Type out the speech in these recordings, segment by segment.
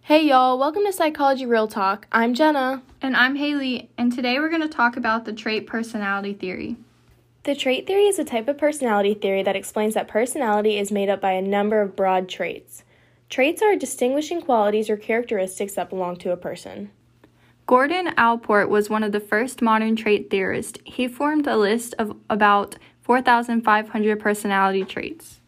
Hey y'all, welcome to Psychology Real Talk. I'm Jenna. And I'm Haley, and today we're going to talk about the trait personality theory. The trait theory is a type of personality theory that explains that personality is made up by a number of broad traits. Traits are distinguishing qualities or characteristics that belong to a person. Gordon Allport was one of the first modern trait theorists. He formed a list of about 4,500 personality traits.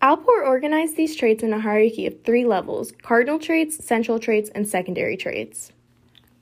Allport organized these traits in a hierarchy of three levels: cardinal traits, central traits, and secondary traits.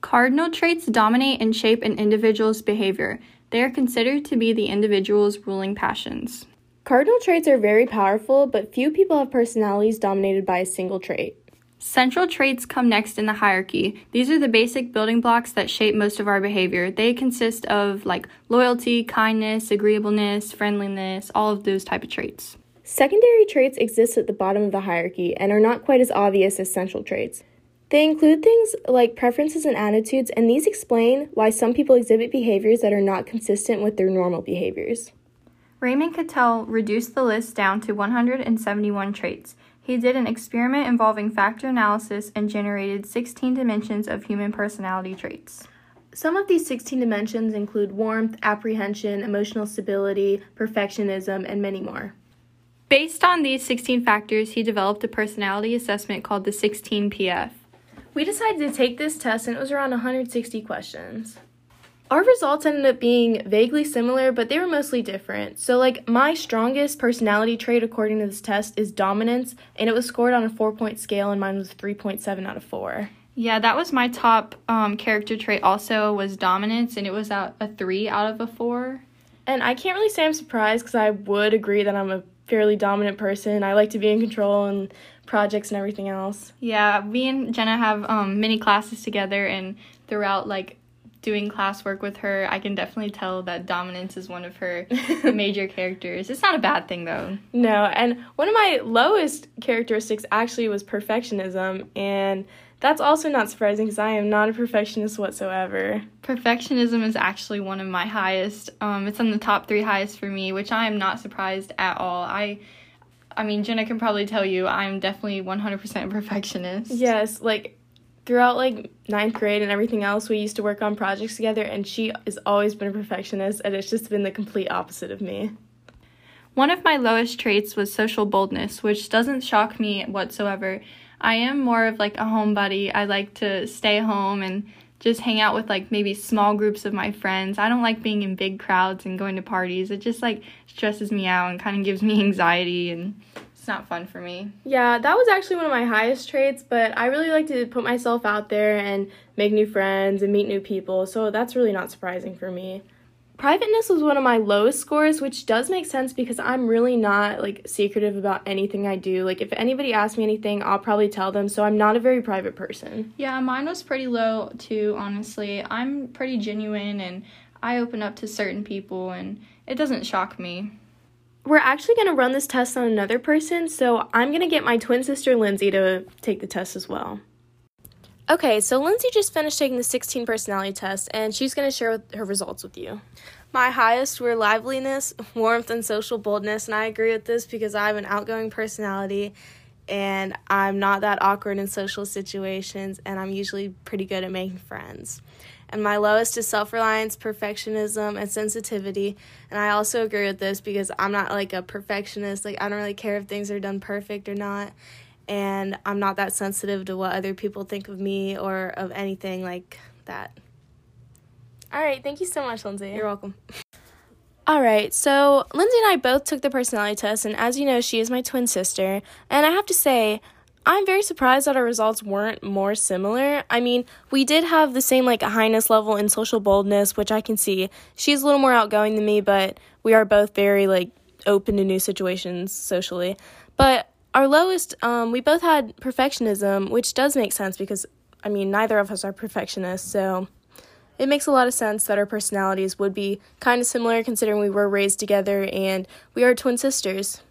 Cardinal traits dominate and shape an individual's behavior. They are considered to be the individual's ruling passions. Cardinal traits are very powerful, but few people have personalities dominated by a single trait. Central traits come next in the hierarchy. These are the basic building blocks that shape most of our behavior. They consist of loyalty, kindness, agreeableness, friendliness, all of those type of traits. Secondary traits exist at the bottom of the hierarchy and are not quite as obvious as central traits. They include things like preferences and attitudes, and these explain why some people exhibit behaviors that are not consistent with their normal behaviors. Raymond Cattell reduced the list down to 171 traits. He did an experiment involving factor analysis and generated 16 dimensions of human personality traits. Some of these 16 dimensions include warmth, apprehension, emotional stability, perfectionism, and many more. Based on these 16 factors, he developed a personality assessment called the 16-PF. We decided to take this test, and it was around 160 questions. Our results ended up being vaguely similar, but they were mostly different. So, my strongest personality trait according to this test is dominance, and it was scored on a 4-point scale, and mine was 3.7 out of 4. Yeah, that was my top character trait also was dominance, and it was a 3 out of a 4. And I can't really say I'm surprised, because I would agree that I'm a fairly dominant person. I like to be in control and projects and everything else. Yeah, me and Jenna have many classes together, and throughout doing classwork with her, I can definitely tell that dominance is one of her major characters. It's not a bad thing though. No, and one of my lowest characteristics actually was perfectionism, and that's also not surprising because I am not a perfectionist whatsoever. Perfectionism is actually one of my highest. It's on the top 3 highest for me, which I am not surprised at all. I mean, Jenna can probably tell you I'm definitely 100% perfectionist. Yes, throughout 9th grade and everything else, we used to work on projects together, and she has always been a perfectionist, and it's just been the complete opposite of me. One of my lowest traits was social boldness, which doesn't shock me whatsoever. I am more of a homebody. I like to stay home and just hang out with maybe small groups of my friends. I don't like being in big crowds and going to parties. It just stresses me out and kind of gives me anxiety, and it's not fun for me. Yeah, that was actually one of my highest traits, but I really like to put myself out there and make new friends and meet new people, so that's really not surprising for me. Privateness was one of my lowest scores, which does make sense because I'm really not secretive about anything I do. If anybody asks me anything, I'll probably tell them, so I'm not a very private person. Yeah, mine was pretty low too, honestly. I'm pretty genuine and I open up to certain people, and it doesn't shock me. We're actually going to run this test on another person, so I'm going to get my twin sister, Lindsay, to take the test as well. Okay, so Lindsay just finished taking the 16 personality test, and she's going to share her results with you. My highest were liveliness, warmth, and social boldness, and I agree with this because I have an outgoing personality, and I'm not that awkward in social situations, and I'm usually pretty good at making friends. And my lowest is self-reliance, perfectionism, and sensitivity. And I also agree with this because I'm not a perfectionist. I don't really care if things are done perfect or not. And I'm not that sensitive to what other people think of me or of anything like that. All right. Thank you so much, Lindsay. You're welcome. All right. So Lindsay and I both took the personality test. And as you know, she is my twin sister. And I have to say, I'm very surprised that our results weren't more similar. I mean, we did have the same highness level in social boldness, which I can see. She's a little more outgoing than me, but we are both very open to new situations socially. But our lowest, we both had perfectionism, which does make sense because, I mean, neither of us are perfectionists, so it makes a lot of sense that our personalities would be kind of similar considering we were raised together and we are twin sisters.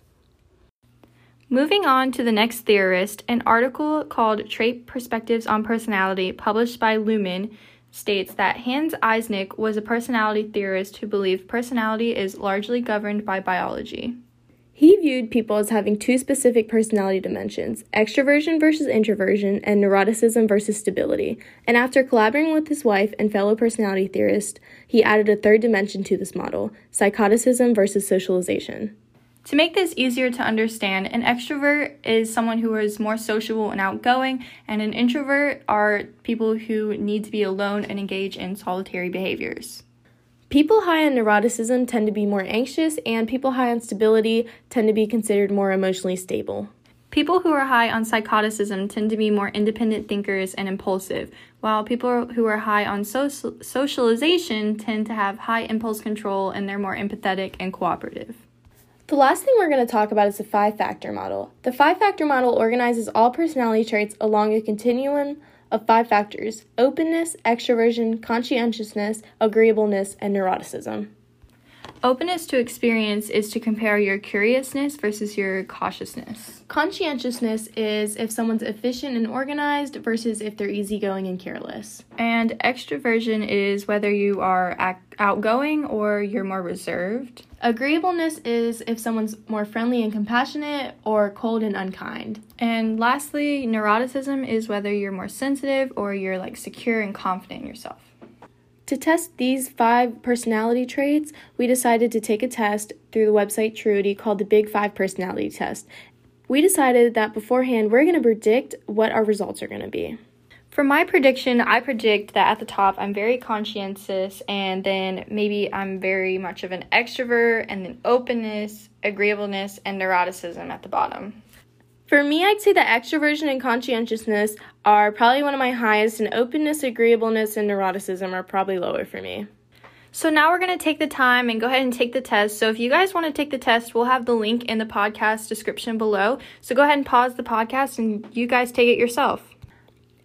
Moving on to the next theorist, an article called Trait Perspectives on Personality, published by Luhmann, states that Hans Eysenck was a personality theorist who believed personality is largely governed by biology. He viewed people as having two specific personality dimensions, extroversion versus introversion and neuroticism versus stability, and after collaborating with his wife and fellow personality theorist, he added a third dimension to this model, psychoticism versus socialization. To make this easier to understand, an extrovert is someone who is more sociable and outgoing, and an introvert are people who need to be alone and engage in solitary behaviors. People high on neuroticism tend to be more anxious, and people high on stability tend to be considered more emotionally stable. People who are high on psychoticism tend to be more independent thinkers and impulsive, while people who are high on socialization tend to have high impulse control and they're more empathetic and cooperative. The last thing we're going to talk about is the five-factor model. The five-factor model organizes all personality traits along a continuum of five factors: openness, extroversion, conscientiousness, agreeableness, and neuroticism. Openness to experience is to compare your curiousness versus your cautiousness. Conscientiousness is if someone's efficient and organized versus if they're easygoing and careless. And extroversion is whether you are outgoing or you're more reserved. Agreeableness is if someone's more friendly and compassionate or cold and unkind. And lastly, neuroticism is whether you're more sensitive or you're secure and confident in yourself. To test these five personality traits, we decided to take a test through the website Truity called the Big Five Personality Test. We decided that beforehand we're going to predict what our results are going to be. For my prediction, I predict that at the top I'm very conscientious, and then maybe I'm very much of an extrovert, and then openness, agreeableness, and neuroticism at the bottom. For me, I'd say that extroversion and conscientiousness are probably one of my highest, and openness, agreeableness, and neuroticism are probably lower for me. So now we're going to take the time and go ahead and take the test. So if you guys want to take the test, we'll have the link in the podcast description below. So go ahead and pause the podcast and you guys take it yourself.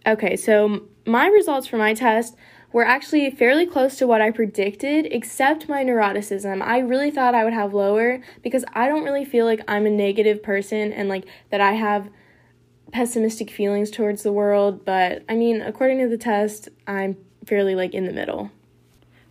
Okay, so my results for my test were actually fairly close to what I predicted, except my neuroticism. I really thought I would have lower because I don't really feel like I'm a negative person and that I have pessimistic feelings towards the world. But I mean, according to the test, I'm fairly in the middle.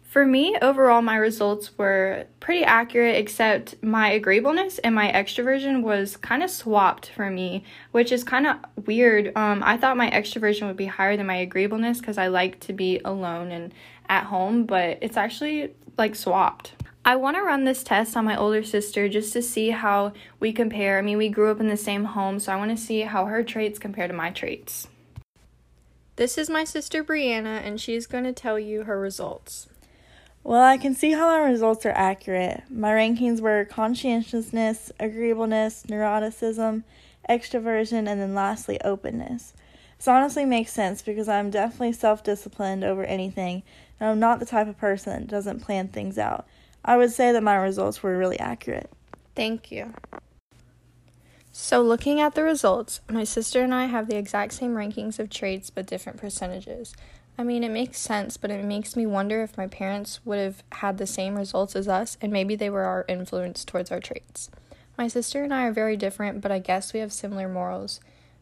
For me, overall, my results were pretty accurate, except my agreeableness and my extroversion was kind of swapped for me, which is kind of weird. I thought my extroversion would be higher than my agreeableness because I like to be alone and at home, but it's actually swapped. I want to run this test on my older sister just to see how we compare. I mean, we grew up in the same home, so I want to see how her traits compare to my traits. This is my sister Brianna, and she's going to tell you her results. Well, I can see how my results are accurate. My rankings were conscientiousness, agreeableness, neuroticism, extroversion, and then lastly, openness. This honestly makes sense because I'm definitely self-disciplined over anything, and I'm not the type of person that doesn't plan things out. I would say that my results were really accurate. Thank you. So looking at the results, my sister and I have the exact same rankings of traits but different percentages. I mean, it makes sense, but it makes me wonder if my parents would have had the same results as us, and maybe they were our influence towards our traits. My sister and I are very different, but I guess we have similar morals.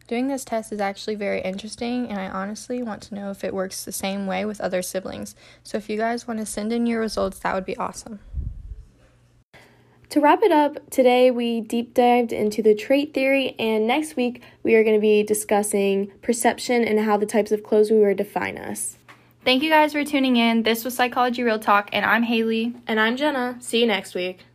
Doing this test is actually very interesting, and I honestly want to know if it works the same way with other siblings. So if you guys want to send in your results, that would be awesome. To wrap it up, today we deep dived into the trait theory, and next week we are going to be discussing perception and how the types of clothes we wear define us. Thank you guys for tuning in. This was Psychology Real Talk, and I'm Haley. And I'm Jenna. See you next week.